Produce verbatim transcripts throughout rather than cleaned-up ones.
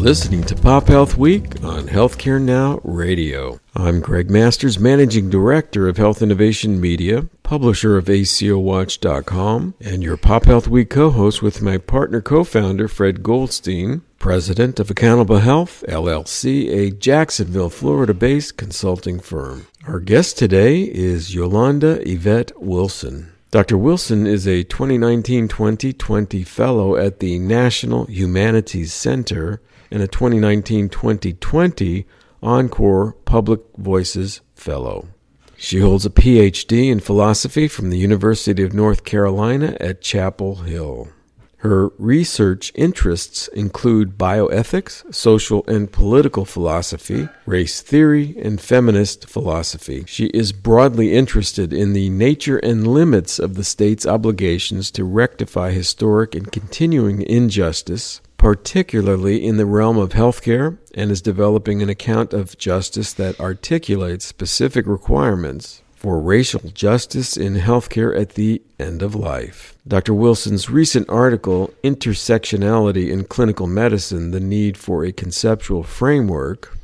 listening to Pop Health Week on Healthcare Now Radio. I'm Greg Masters, Managing Director of Health Innovation Media, publisher of A C O Watch dot com, and your Pop Health Week co-host with my partner co-founder Fred Goldstein, president of Accountable Health, L L C, a Jacksonville, Florida-based consulting firm. Our guest today is Yolanda Yvette Wilson. Doctor Wilson is a twenty nineteen to twenty twenty fellow at the National Humanities Center and a twenty nineteen to twenty twenty Encore Public Voices fellow. She holds a P H D in philosophy from the University of North Carolina at Chapel Hill. Her research interests include bioethics, social and political philosophy, race theory, and feminist philosophy. She is broadly interested in the nature and limits of the state's obligations to rectify historic and continuing injustice, particularly in the realm of healthcare, and is developing an account of justice that articulates specific requirements for racial justice in healthcare at the end of life. Doctor Wilson's recent article, Intersectionality in Clinical Medicine: The Need for a Conceptual Framework,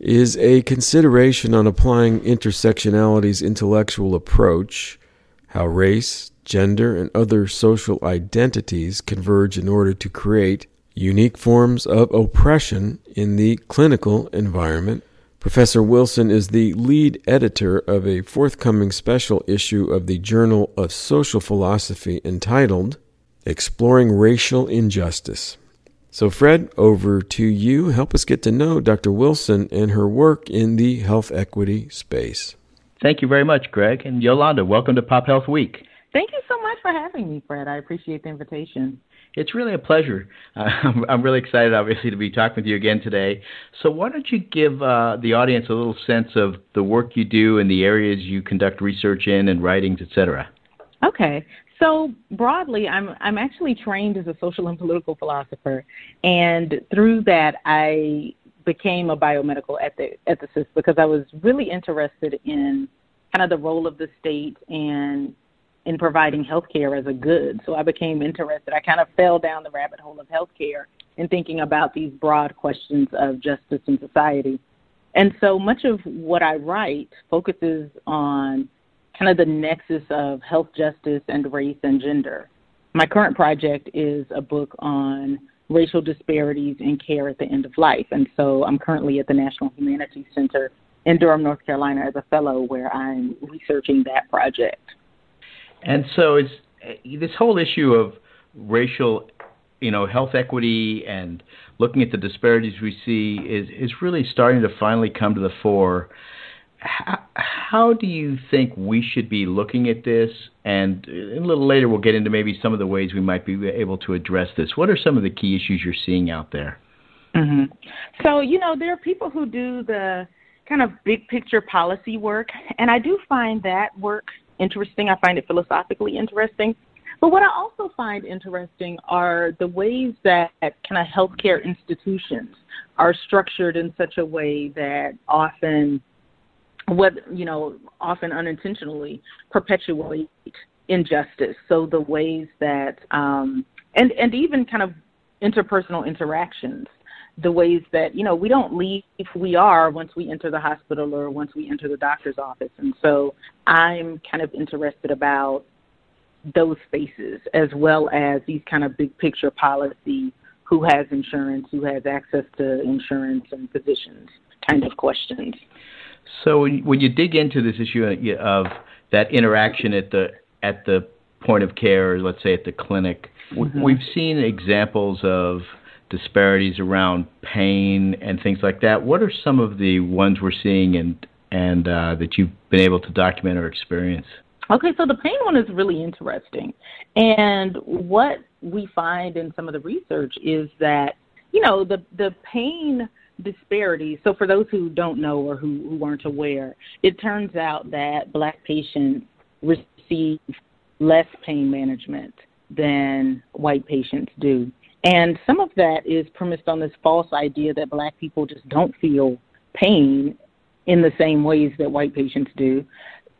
is a consideration on applying intersectionality's intellectual approach, how race, gender, and other social identities converge in order to create unique forms of oppression in the clinical environment. Professor Wilson is the lead editor of a forthcoming special issue of the Journal of Social Philosophy entitled Exploring Racial Injustice. So, Fred, over to you. Help us get to know Doctor Wilson and her work in the health equity space. Thank you very much, Greg. And Yolanda, welcome to Pop Health Week. Thank you so much for having me, Fred. I appreciate the invitation. It's really a pleasure. Uh, I'm, I'm really excited, obviously, to be talking with you again today. So why don't you give uh, the audience a little sense of the work you do and the areas you conduct research in and writings, et cetera. Okay. So broadly, I'm I'm actually trained as a social and political philosopher, and through that I became a biomedical eth- ethicist because I was really interested in kind of the role of the state and in providing healthcare as a good. So I became interested. I kind of fell down the rabbit hole of healthcare and thinking about these broad questions of justice in society. And so much of what I write focuses on kind of the nexus of health justice and race and gender. My current project is a book on racial disparities in care at the end of life. And so I'm currently at the National Humanities Center in Durham, North Carolina as a fellow where I'm researching that project. And so it's this whole issue of racial, you know, health equity and looking at the disparities we see is, is really starting to finally come to the fore. How, how do you think we should be looking at this? And a little later we'll get into maybe some of the ways we might be able to address this. What are some of the key issues you're seeing out there? Mm-hmm. So, you know, there are people who do the kind of big picture policy work, and I do find that work interesting. I find it philosophically interesting. But what I also find interesting are the ways that kind of healthcare institutions are structured in such a way that often, what you know, often unintentionally perpetuate injustice. So the ways that, um, and and even kind of interpersonal interactions, the ways that, you know, we don't leave if we are once we enter the hospital or once we enter the doctor's office. And so I'm kind of interested about those spaces as well as these kind of big picture policy, who has insurance, who has access to insurance and physicians kind of questions. So when you dig into this issue of that interaction at the at the point of care, let's say at the clinic, mm-hmm. we've seen examples of disparities around pain and things like that. What are some of the ones we're seeing and and uh, that you've been able to document or experience? Okay, so the pain one is really interesting. And what we find in some of the research is that, you know, the, the pain disparities, so for those who don't know or who, who aren't aware, it turns out that Black patients receive less pain management than white patients do. And some of that is premised on this false idea that Black people just don't feel pain in the same ways that white patients do.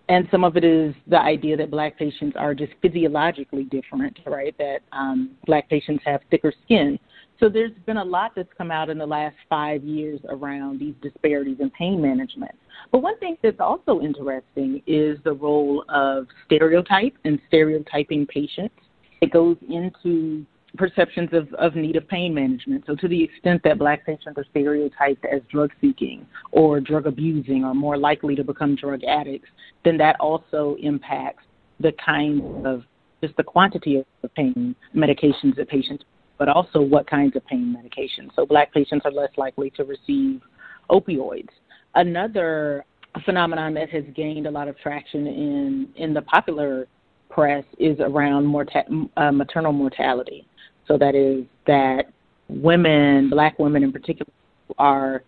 And some of it is the idea that Black patients are just physiologically different, right, that um, Black patients have thicker skin So there's been a lot that's come out in the last five years around these disparities in pain management. But one thing that's also interesting is the role of stereotype and stereotyping patients. It goes into perceptions of, of need of pain management. So to the extent that Black patients are stereotyped as drug-seeking or drug-abusing or more likely to become drug addicts, then that also impacts the kind of, just the quantity of pain medications that patients, but also what kinds of pain medications. So Black patients are less likely to receive opioids. Another phenomenon that has gained a lot of traction in, in the popular press is around morta- uh, maternal mortality. So that is that women, Black women in particular, are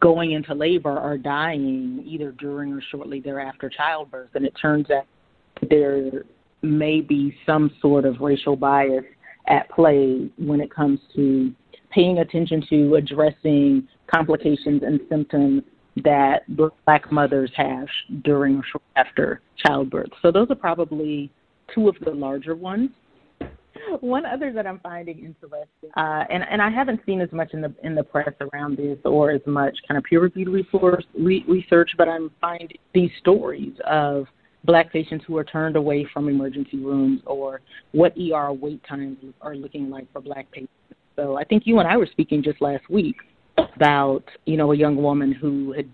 going into labor or dying either during or shortly thereafter childbirth. And it turns out there may be some sort of racial bias at play when it comes to paying attention to addressing complications and symptoms that Black mothers have during or shortly after childbirth. So those are probably two of the larger ones. One other that I'm finding interesting, uh, and, and I haven't seen as much in the in the press around this or as much kind of peer-reviewed resource, re- research, but I'm finding these stories of Black patients who are turned away from emergency rooms or what E R wait times are looking like for Black patients. So I think you and I were speaking just last week about, you know, a young woman who had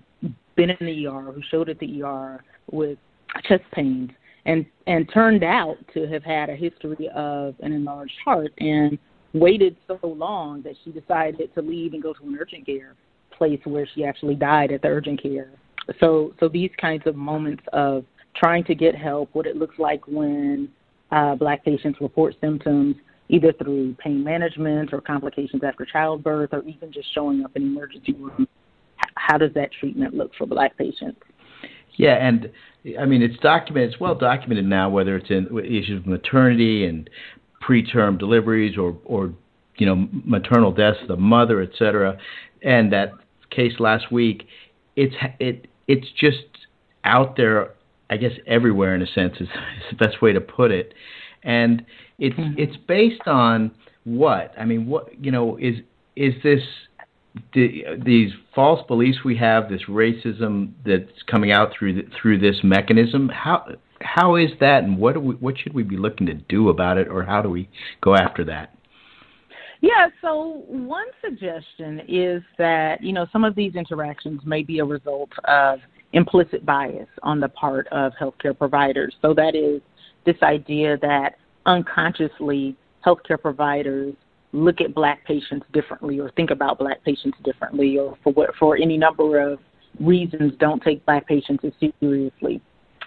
been in the E R, who showed at the E R with chest pains and, and turned out to have had a history of an enlarged heart and waited so long that she decided to leave and go to an urgent care place where she actually died at the urgent care. So, so these kinds of moments of trying to get help, what it looks like when uh, Black patients report symptoms, either through pain management or complications after childbirth or even just showing up in emergency room. How does that treatment look for Black patients? Yeah, and I mean, it's documented, it's well documented now, whether it's in issues of maternity and preterm deliveries or, or you know, maternal deaths, the mother, et cetera. And that case last week, it's it it's just out there, I guess everywhere in a sense is, is the best way to put it, and it's mm-hmm. it's based on what I mean. What you know is is this the, these false beliefs we have, this racism that's coming out through the, through this mechanism. How how is that, and what do we, what should we be looking to do about it, or how do we go after that? Yeah, so one suggestion is that you know some of these interactions may be a result of implicit bias on the part of healthcare providers. So that is this idea that unconsciously healthcare providers look at Black patients differently or think about Black patients differently or for what, for any number of reasons don't take Black patients as seriously.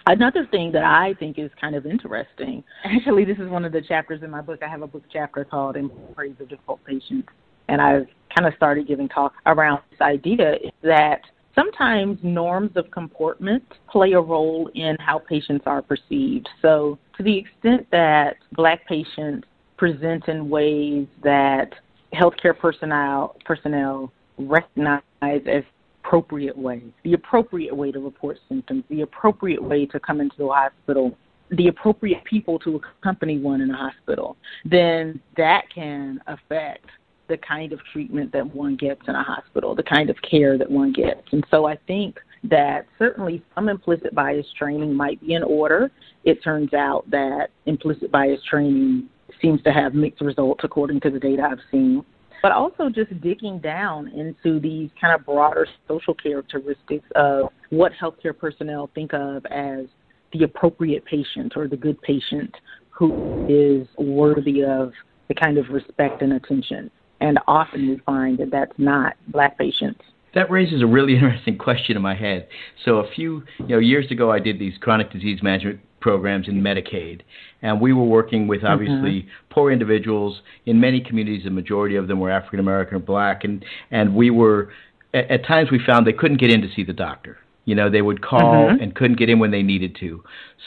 Another thing that I think is kind of interesting, actually this is one of the chapters in my book. I have a book chapter called In Praise of Difficult Patients, and I've kind of started giving talks around this idea that sometimes norms of comportment play a role in how patients are perceived. So to the extent that Black patients present in ways that healthcare personnel personnel recognize as appropriate way, the appropriate way to report symptoms, the appropriate way to come into the hospital, the appropriate people to accompany one in a hospital, then that can affect the kind of treatment that one gets in a hospital, the kind of care that one gets. And so I think that certainly some implicit bias training might be in order. It turns out that implicit bias training seems to have mixed results according to the data I've seen. But also just digging down into these kind of broader social characteristics of what healthcare personnel think of as the appropriate patient or the good patient who is worthy of the kind of respect and attention. And often we find that that's not Black patients. That raises a really interesting question in my head. So a few you know, years ago, I did these chronic disease management programs in Medicaid, and we were working with obviously mm-hmm. poor individuals in many communities. The majority of them were African American or Black, and and we were at, at times we found they couldn't get in to see the doctor. You know, they would call mm-hmm. and couldn't get in when they needed to.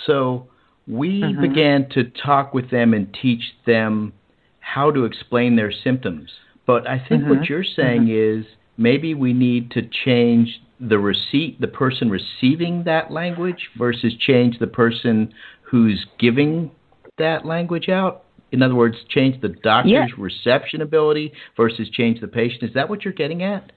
So we mm-hmm. began to talk with them and teach them how to explain their symptoms. But I think mm-hmm. what you're saying mm-hmm. is maybe we need to change the receipt, the person receiving that language versus change the person who's giving that language out. In other words, change the doctor's yeah. reception ability versus change the patient. Is that what you're getting at?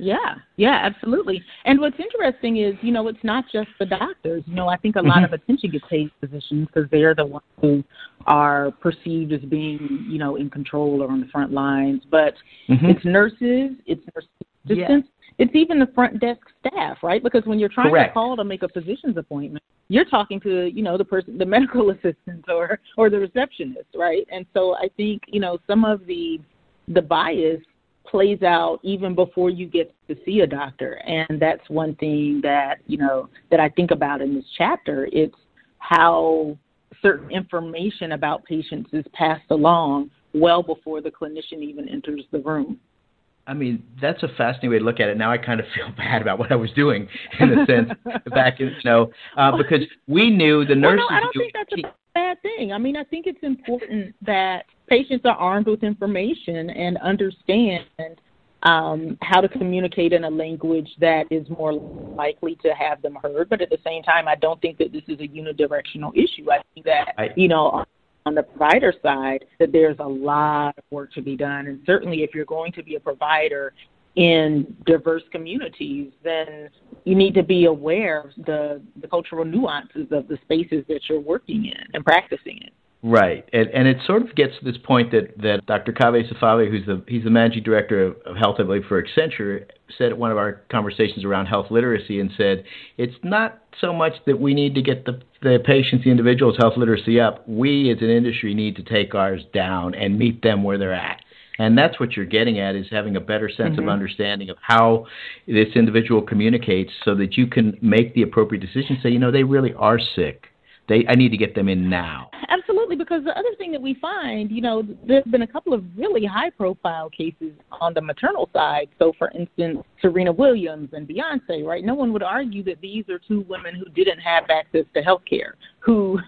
Yeah, yeah, absolutely. And what's interesting is, you know, it's not just the doctors. You know, I think a lot mm-hmm. of attention gets paid to physicians because they're the ones who are perceived as being, you know, in control or on the front lines. But mm-hmm. it's nurses, it's nurse assistants, yeah. it's even the front desk staff, right? Because when you're trying Correct. to call to make a physician's appointment, you're talking to, you know, the person, the medical assistant or, or the receptionist, right? And so I think, you know, some of the the bias plays out even before you get to see a doctor. And that's one thing that, you know, that I think about in this chapter. It's how certain information about patients is passed along well before the clinician even enters the room. I mean, that's a fascinating way to look at it. Now I kind of feel bad about what I was doing in a sense back in the snow uh, because we knew the nurses. Well, no, I don't think that's a bad thing. I mean, I think it's important that patients are armed with information and understand um, how to communicate in a language that is more likely to have them heard. But at the same time, I don't think that this is a unidirectional issue. I think that, I, you know, on the provider side, that there's a lot of work to be done. And certainly if you're going to be a provider in diverse communities, then you need to be aware of the, the cultural nuances of the spaces that you're working in and practicing in. Right. And, and it sort of gets to this point that, that Doctor Kaveh Safavi, who's the, he's the managing director of, of health, I believe, for Accenture, said at one of our conversations around health literacy and said, it's not so much that we need to get the, the patients, the individuals' health literacy up. We as an industry need to take ours down and meet them where they're at. And that's what you're getting at, is having a better sense mm-hmm. of understanding of how this individual communicates so that you can make the appropriate decision. Say, you know, they really are sick. They, I need to get them in now. Absolutely, because the other thing that we find, you know, there's been a couple of really high-profile cases on the maternal side. So, for instance, Serena Williams and Beyoncé, right? No one would argue that these are two women who didn't have access to health care, who,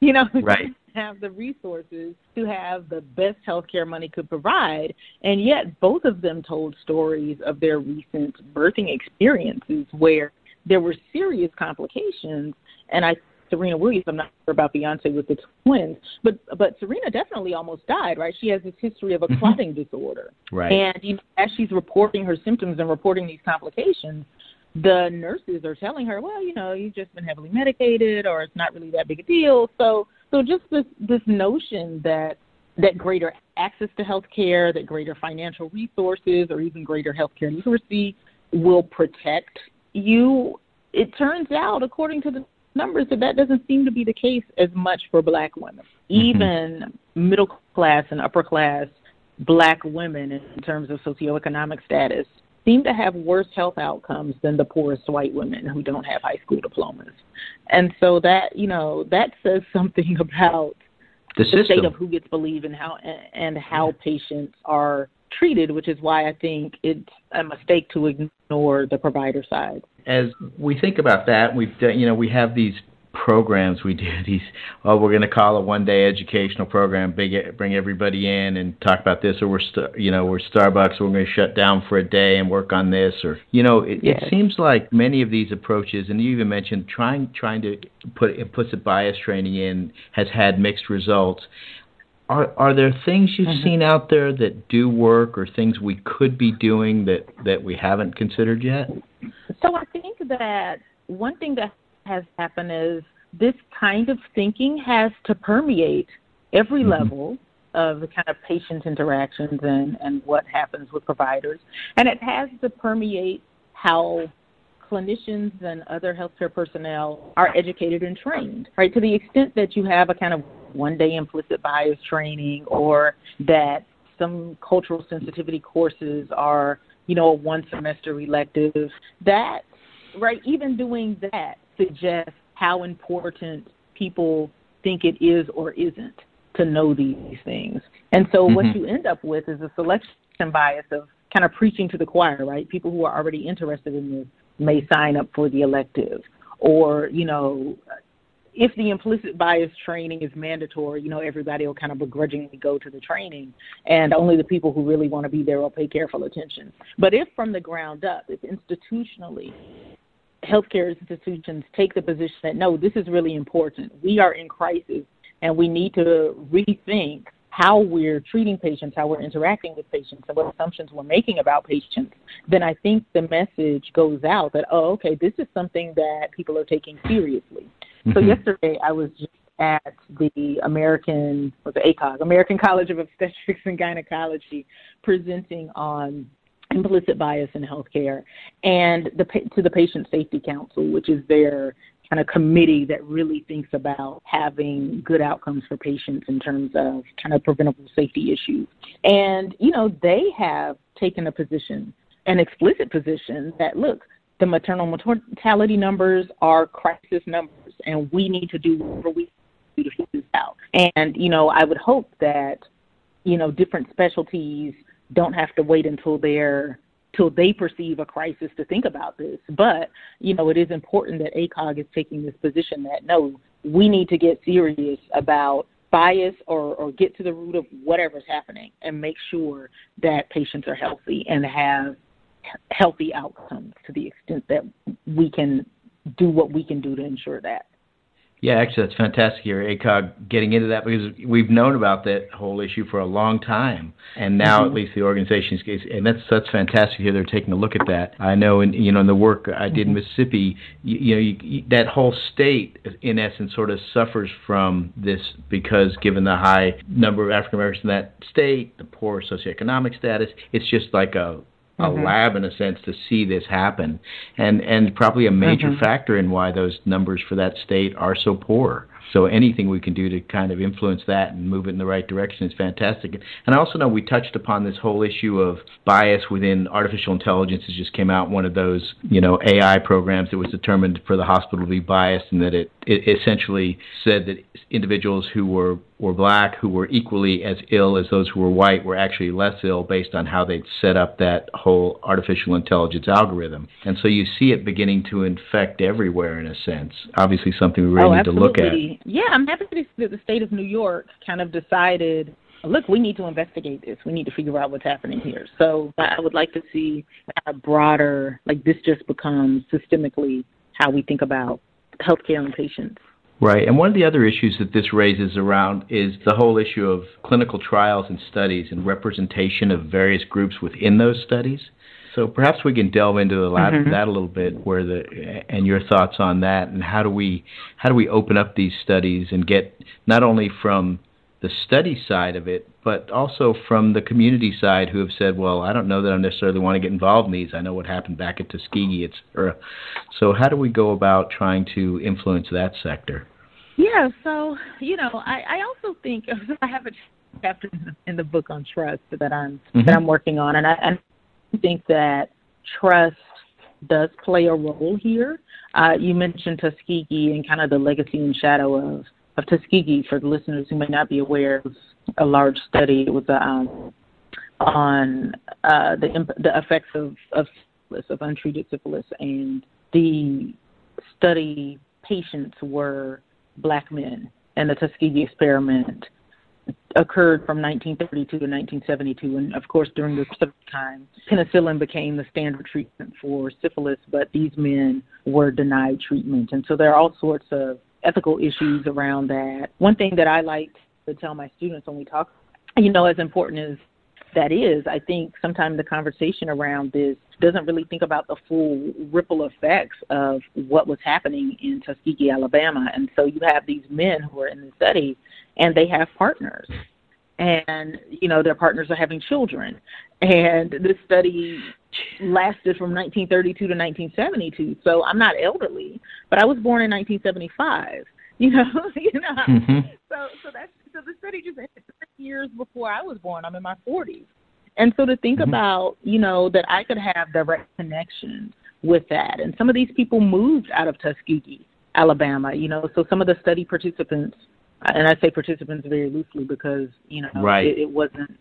you know, who right. didn't have the resources to have the best health care money could provide. And yet both of them told stories of their recent birthing experiences where there were serious complications, and I Serena Williams, I'm not sure about Beyonce with the twins, but but Serena definitely almost died, right? She has this history of a clotting disorder. Right. And you know, as she's reporting her symptoms and reporting these complications, the nurses are telling her, well, you know, you've just been heavily medicated or it's not really that big a deal. So so just this, this notion that that greater access to health care, that greater financial resources or even greater health care literacy will protect you, it turns out, according to the numbers, that that doesn't seem to be the case as much for Black women, even mm-hmm. middle class and upper class Black women in terms of socioeconomic status seem to have worse health outcomes than the poorest white women who don't have high school diplomas. And so that, you know, that says something about the, the state of who gets believed and how, and how yeah. patients are treated, which is why I think it's a mistake to ignore the provider side. As we think about that, we've done, you know, we have these programs. We do these, oh, we're going to call a one-day educational program, big, bring everybody in and talk about this, or we're, st- you know, we're Starbucks, we're going to shut down for a day and work on this, or, you know, it, yes. it seems like many of these approaches, and you even mentioned trying, trying to put implicit bias training in has had mixed results. Are are there things you've mm-hmm. seen out there that do work or things we could be doing that, that we haven't considered yet? So I think that one thing that has happened is this kind of thinking has to permeate every mm-hmm. level of the kind of patient interactions and, and what happens with providers. And it has to permeate how clinicians and other healthcare personnel are educated and trained, right? To the extent that you have a kind of one-day implicit bias training or that some cultural sensitivity courses are, you know, a one-semester elective, that, right, even doing that suggests how important people think it is or isn't to know these things. And so mm-hmm. what you end up with is a selection bias of kind of preaching to the choir, right? People who are already interested in this may sign up for the elective, or, you know, if the implicit bias training is mandatory, you know, everybody will kind of begrudgingly go to the training, and only the people who really want to be there will pay careful attention. But if from the ground up, if institutionally healthcare institutions take the position that, no, this is really important, we are in crisis, and we need to rethink how we're treating patients, how we're interacting with patients, and what assumptions we're making about patients, then I think the message goes out that, oh, okay, this is something that people are taking seriously. Mm-hmm. So yesterday I was just at the American, or the ACOG, American College of Obstetrics and Gynecology, presenting on implicit bias in healthcare, and the, to the Patient Safety Council, which is their kind of committee that really thinks about having good outcomes for patients in terms of kind of preventable safety issues. And, you know, they have taken a position, an explicit position, that, look, the maternal mortality numbers are crisis numbers, and we need to do whatever we do to figure this out. And, you know, I would hope that, you know, different specialties don't have to wait until they're till they perceive a crisis to think about this. But, you know, it is important that ACOG is taking this position that, no, we need to get serious about bias or, or get to the root of whatever's happening and make sure that patients are healthy and have healthy outcomes to the extent that we can do what we can do to ensure that. Yeah, actually, that's fantastic. Your ACOG getting into that, because we've known about that whole issue for a long time, and now mm-hmm. at least the organization's case, and that's that's fantastic. Here they're taking a look at that. I know, in you know, in the work I did mm-hmm. in Mississippi, you, you know, you, you, that whole state in essence sort of suffers from this because, given the high number of African Americans in that state, the poor socioeconomic status, it's just like a a mm-hmm. lab, in a sense, to see this happen, and and probably a major mm-hmm. factor in why those numbers for that state are so poor. So anything we can do to kind of influence that and move it in the right direction is fantastic. And I also know we touched upon this whole issue of bias within artificial intelligence. It just came out, one of those, you know, A I programs that was determined for the hospital to be biased, and that it, it essentially said that individuals who were, were black, who were equally as ill as those who were white, were actually less ill based on how they'd set up that whole artificial intelligence algorithm. And so you see it beginning to infect everywhere, in a sense. Obviously something we really oh, need to look at. Yeah, I'm happy to see that the state of New York kind of decided, look, we need to investigate this. We need to figure out what's happening here. So I would like to see a broader, like this just becomes systemically how we think about healthcare and patients. Right. And one of the other issues that this raises around is the whole issue of clinical trials and studies and representation of various groups within those studies. So perhaps we can delve into the latter, mm-hmm. that a little bit, where the and your thoughts on that, and how do we how do we open up these studies and get not only from the study side of it, but also from the community side, who have said, well, I don't know that I necessarily want to get involved in these. I know what happened back at Tuskegee, et cetera. So how do we go about trying to influence that sector? Yeah, so, you know, I, I also think I have a chapter in the book on trust that I'm mm-hmm. that I'm working on, and I. And I think that trust does play a role here. Uh, you mentioned Tuskegee and kind of the legacy and shadow of, of Tuskegee. For the listeners who may not be aware, it was a large study. It was a, um, on uh, the imp- the effects of, of syphilis, of untreated syphilis, and the study patients were black men, and the Tuskegee experiment occurred from nineteen thirty-two to nineteen seventy-two, and of course during this time penicillin became the standard treatment for syphilis, but these men were denied treatment, and so there are all sorts of ethical issues around that. One thing that I like to tell my students when we talk, you know, as important as that is, I think sometimes the conversation around this doesn't really think about the full ripple effects of what was happening in Tuskegee, Alabama. And so you have these men who are in the study, and they have partners. And, you know, their partners are having children. And this study lasted from nineteen thirty-two to nineteen seventy-two. So I'm not elderly, but I was born in nineteen seventy-five. You know, you know. Mm-hmm. So, so that's so the study just ended three years before I was born. I'm in my forties, and so to think mm-hmm. about, you know, that I could have direct connections with that, and some of these people moved out of Tuskegee, Alabama. You know, so some of the study participants, and I say participants very loosely because, you know, right. it, it wasn't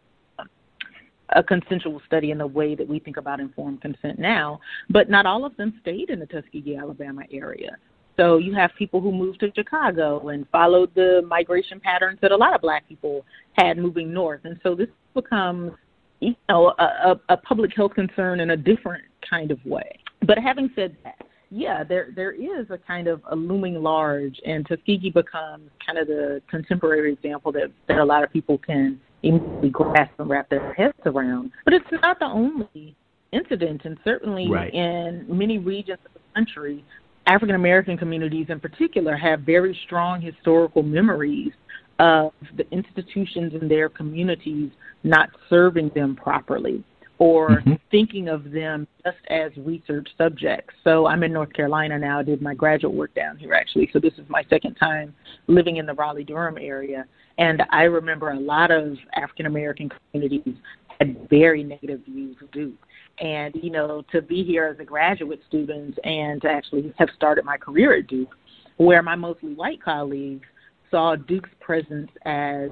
a consensual study in the way that we think about informed consent now, but not all of them stayed in the Tuskegee, Alabama area. So you have people who moved to Chicago and followed the migration patterns that a lot of black people had moving north. And so this becomes, you know, a, a public health concern in a different kind of way. But having said that, yeah, there there is a kind of a looming large, and Tuskegee becomes kind of the contemporary example that, that a lot of people can immediately grasp and wrap their heads around. But it's not the only incident, and certainly right. in many regions of the country, African-American communities in particular have very strong historical memories of the institutions in their communities not serving them properly or mm-hmm. thinking of them just as research subjects. So I'm in North Carolina now. I did my graduate work down here, actually. So this is my second time living in the Raleigh-Durham area. And I remember a lot of African-American communities had very negative views of Duke. And, you know, to be here as a graduate student and to actually have started my career at Duke, where my mostly white colleagues saw Duke's presence as,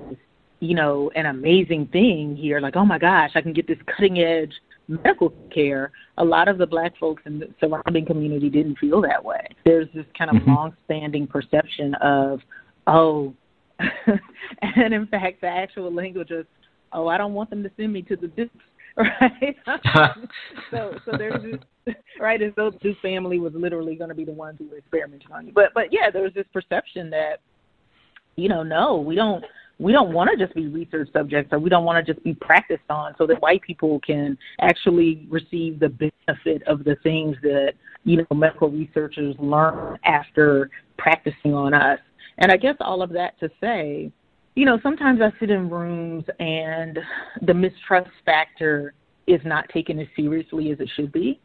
you know, an amazing thing here. Like, oh, my gosh, I can get this cutting-edge medical care. A lot of the black folks in the surrounding community didn't feel that way. There's this kind of mm-hmm. long-standing perception of, oh, and, in fact, the actual language is, oh, I don't want them to send me to the Duke. Right, so so there's this, right, as though the family was literally going to be the ones who were experimenting on you. But but yeah, there was this perception that, you know, no, we don't we don't want to just be research subjects, or we don't want to just be practiced on, so that white people can actually receive the benefit of the things that, you know, medical researchers learn after practicing on us. And I guess all of that to say, you know, sometimes I sit in rooms and the mistrust factor is not taken as seriously as it should be.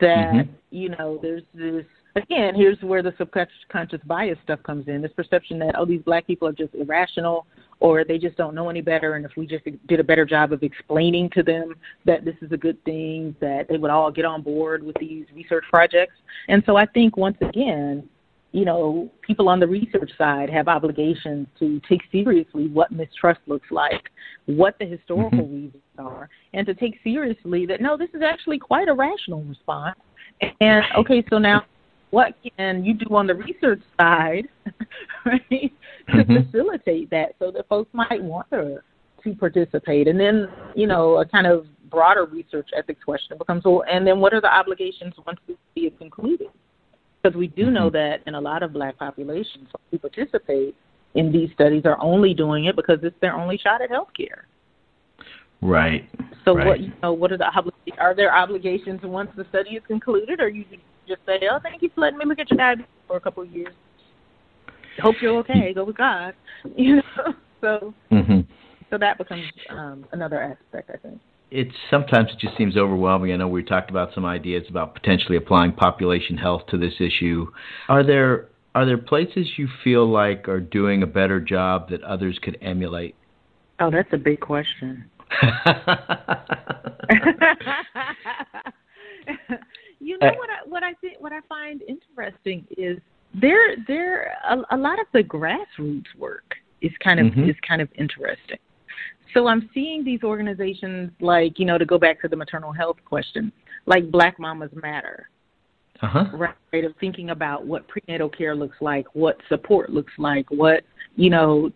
That, mm-hmm. you know, there's this, again, here's where the subconscious bias stuff comes in, this perception that, oh, these black people are just irrational, or they just don't know any better, and if we just did a better job of explaining to them that this is a good thing, that they would all get on board with these research projects. And so I think, once again, you know, people on the research side have obligations to take seriously what mistrust looks like, what the historical mm-hmm. reasons are, and to take seriously that, no, this is actually quite a rational response. And, okay, so now what can you do on the research side, right, to mm-hmm. facilitate that so that folks might want to, to participate? And then, you know, a kind of broader research ethics question becomes, well, and then what are the obligations once the study is concluded? Because we do know that in a lot of black populations who participate in these studies are only doing it because it's their only shot at health care. Right. So right. what you know, what are the obli- are there obligations once the study is concluded, or you just say, oh, thank you for letting me look at your diabetes for a couple of years. Hope you're okay. Go with God. You know, so mm-hmm. so that becomes um, another aspect, I think. It's sometimes it just seems overwhelming. I know we talked about some ideas about potentially applying population health to this issue. Are there are there places you feel like are doing a better job that others could emulate? Oh, that's a big question. You know what I, what I think what I find interesting is there there a, a lot of the grassroots work is kind of mm-hmm. is kind of interesting. So I'm seeing these organizations like, you know, to go back to the maternal health question, like Black Mamas Matter, uh-huh. right, of thinking about what prenatal care looks like, what support looks like, what, you know,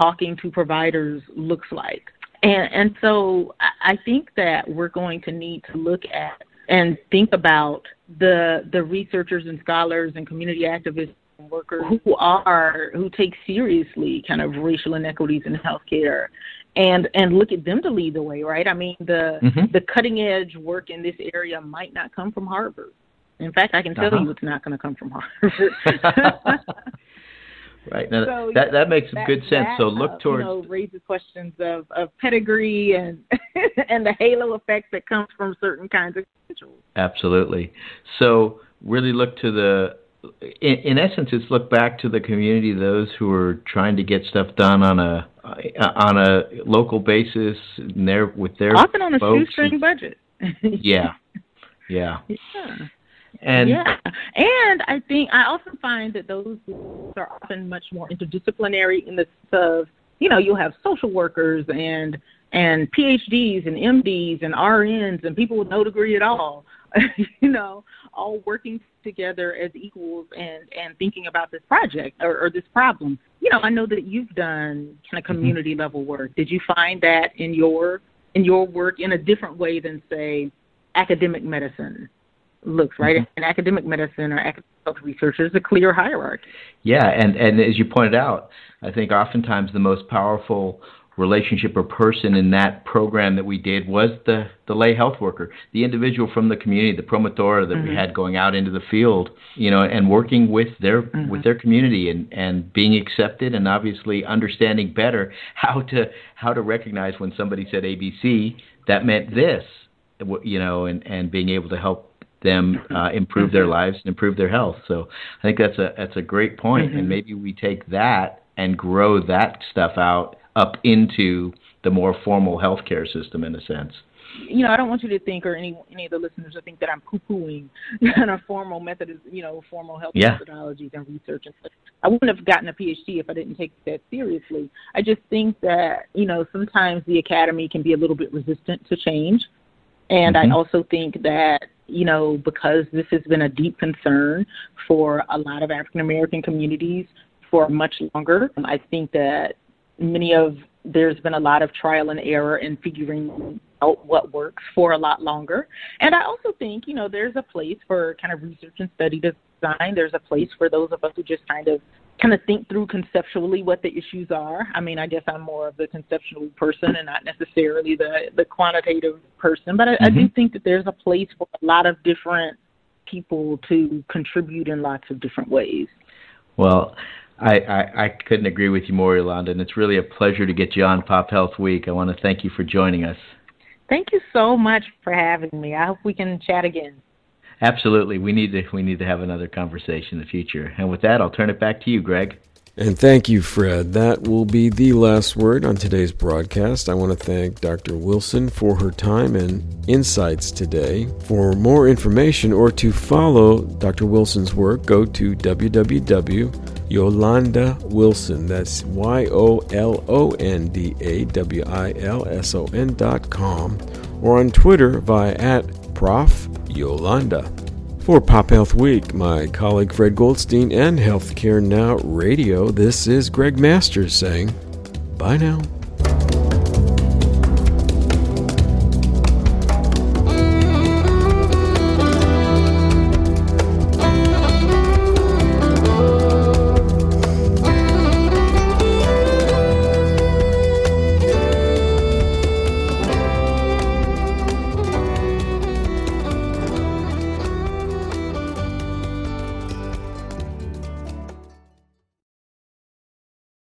talking to providers looks like. And, and so I think that we're going to need to look at and think about the the researchers and scholars and community activists and workers who are, who take seriously kind of racial inequities in healthcare. And and look at them to lead the way, right? I mean, the mm-hmm. the cutting-edge work in this area might not come from Harvard. In fact, I can tell uh-huh. you it's not going to come from Harvard. Right. Now, so, that, that makes that, good sense. That, so look towards... You know, raises questions of, of pedigree and and the halo effects that comes from certain kinds of individuals. Absolutely. So really look to the... In, in essence, it's look back to the community, those who are trying to get stuff done on a on a local basis, and their with their often on a shoestring budget. yeah, yeah, yeah, and yeah. And I think I often find that those groups are often much more interdisciplinary in the sense of, you know, you'll have social workers and and PhDs and M Ds and R Ns and people with no degree at all, you know, all working together as equals and, and thinking about this project or, or this problem. You know, I know that you've done kind of community mm-hmm. level work. Did you find that in your in your work in a different way than, say, academic medicine looks, right? Mm-hmm. In academic medicine or academic health research, there's a clear hierarchy. Yeah, and, and as you pointed out, I think oftentimes the most powerful relationship or person in that program that we did was the, the lay health worker, the individual from the community, the promotora that mm-hmm. we had going out into the field, you know, and working with their mm-hmm. with their community and, and being accepted and obviously understanding better how to how to recognize when somebody said A B C, that meant this, you know, and, and being able to help them uh, improve mm-hmm. their lives and improve their health. So I think that's a that's a great point, mm-hmm. and maybe we take that and grow that stuff out up into the more formal healthcare system, in a sense. You know, I don't want you to think, or any any of the listeners to think that I'm poo-pooing kind of formal methods, you know, formal health yeah. methodologies and research and stuff. I wouldn't have gotten a P H D if I didn't take that seriously. I just think that, you know, sometimes the academy can be a little bit resistant to change. And mm-hmm. I also think that, you know, because this has been a deep concern for a lot of African-American communities for much longer, I think that many of, there's been a lot of trial and error in figuring out what works for a lot longer. And I also think, you know, there's a place for kind of research and study design. There's a place for those of us who just kind of kind of think through conceptually what the issues are. I mean, I guess I'm more of the conceptual person and not necessarily the, the quantitative person, but I, mm-hmm. I do think that there's a place for a lot of different people to contribute in lots of different ways. Well, I, I, I couldn't agree with you more, Yolanda, and it's really a pleasure to get you on Pop Health Week. I want to thank you for joining us. Thank you so much for having me. I hope we can chat again. Absolutely. We need to we need to have another conversation in the future. And with that, I'll turn it back to you, Greg. And thank you, Fred. That will be the last word on today's broadcast. I want to thank Doctor Wilson for her time and insights today. For more information or to follow Doctor Wilson's work, go to w w w dot yolanda wilson dot com. That's Y O L O N D A W I L S O N dot com, or on Twitter via at Prof Yolanda. For Pop Health Week, my colleague Fred Goldstein and Healthcare Now Radio, this is Greg Masters saying bye now.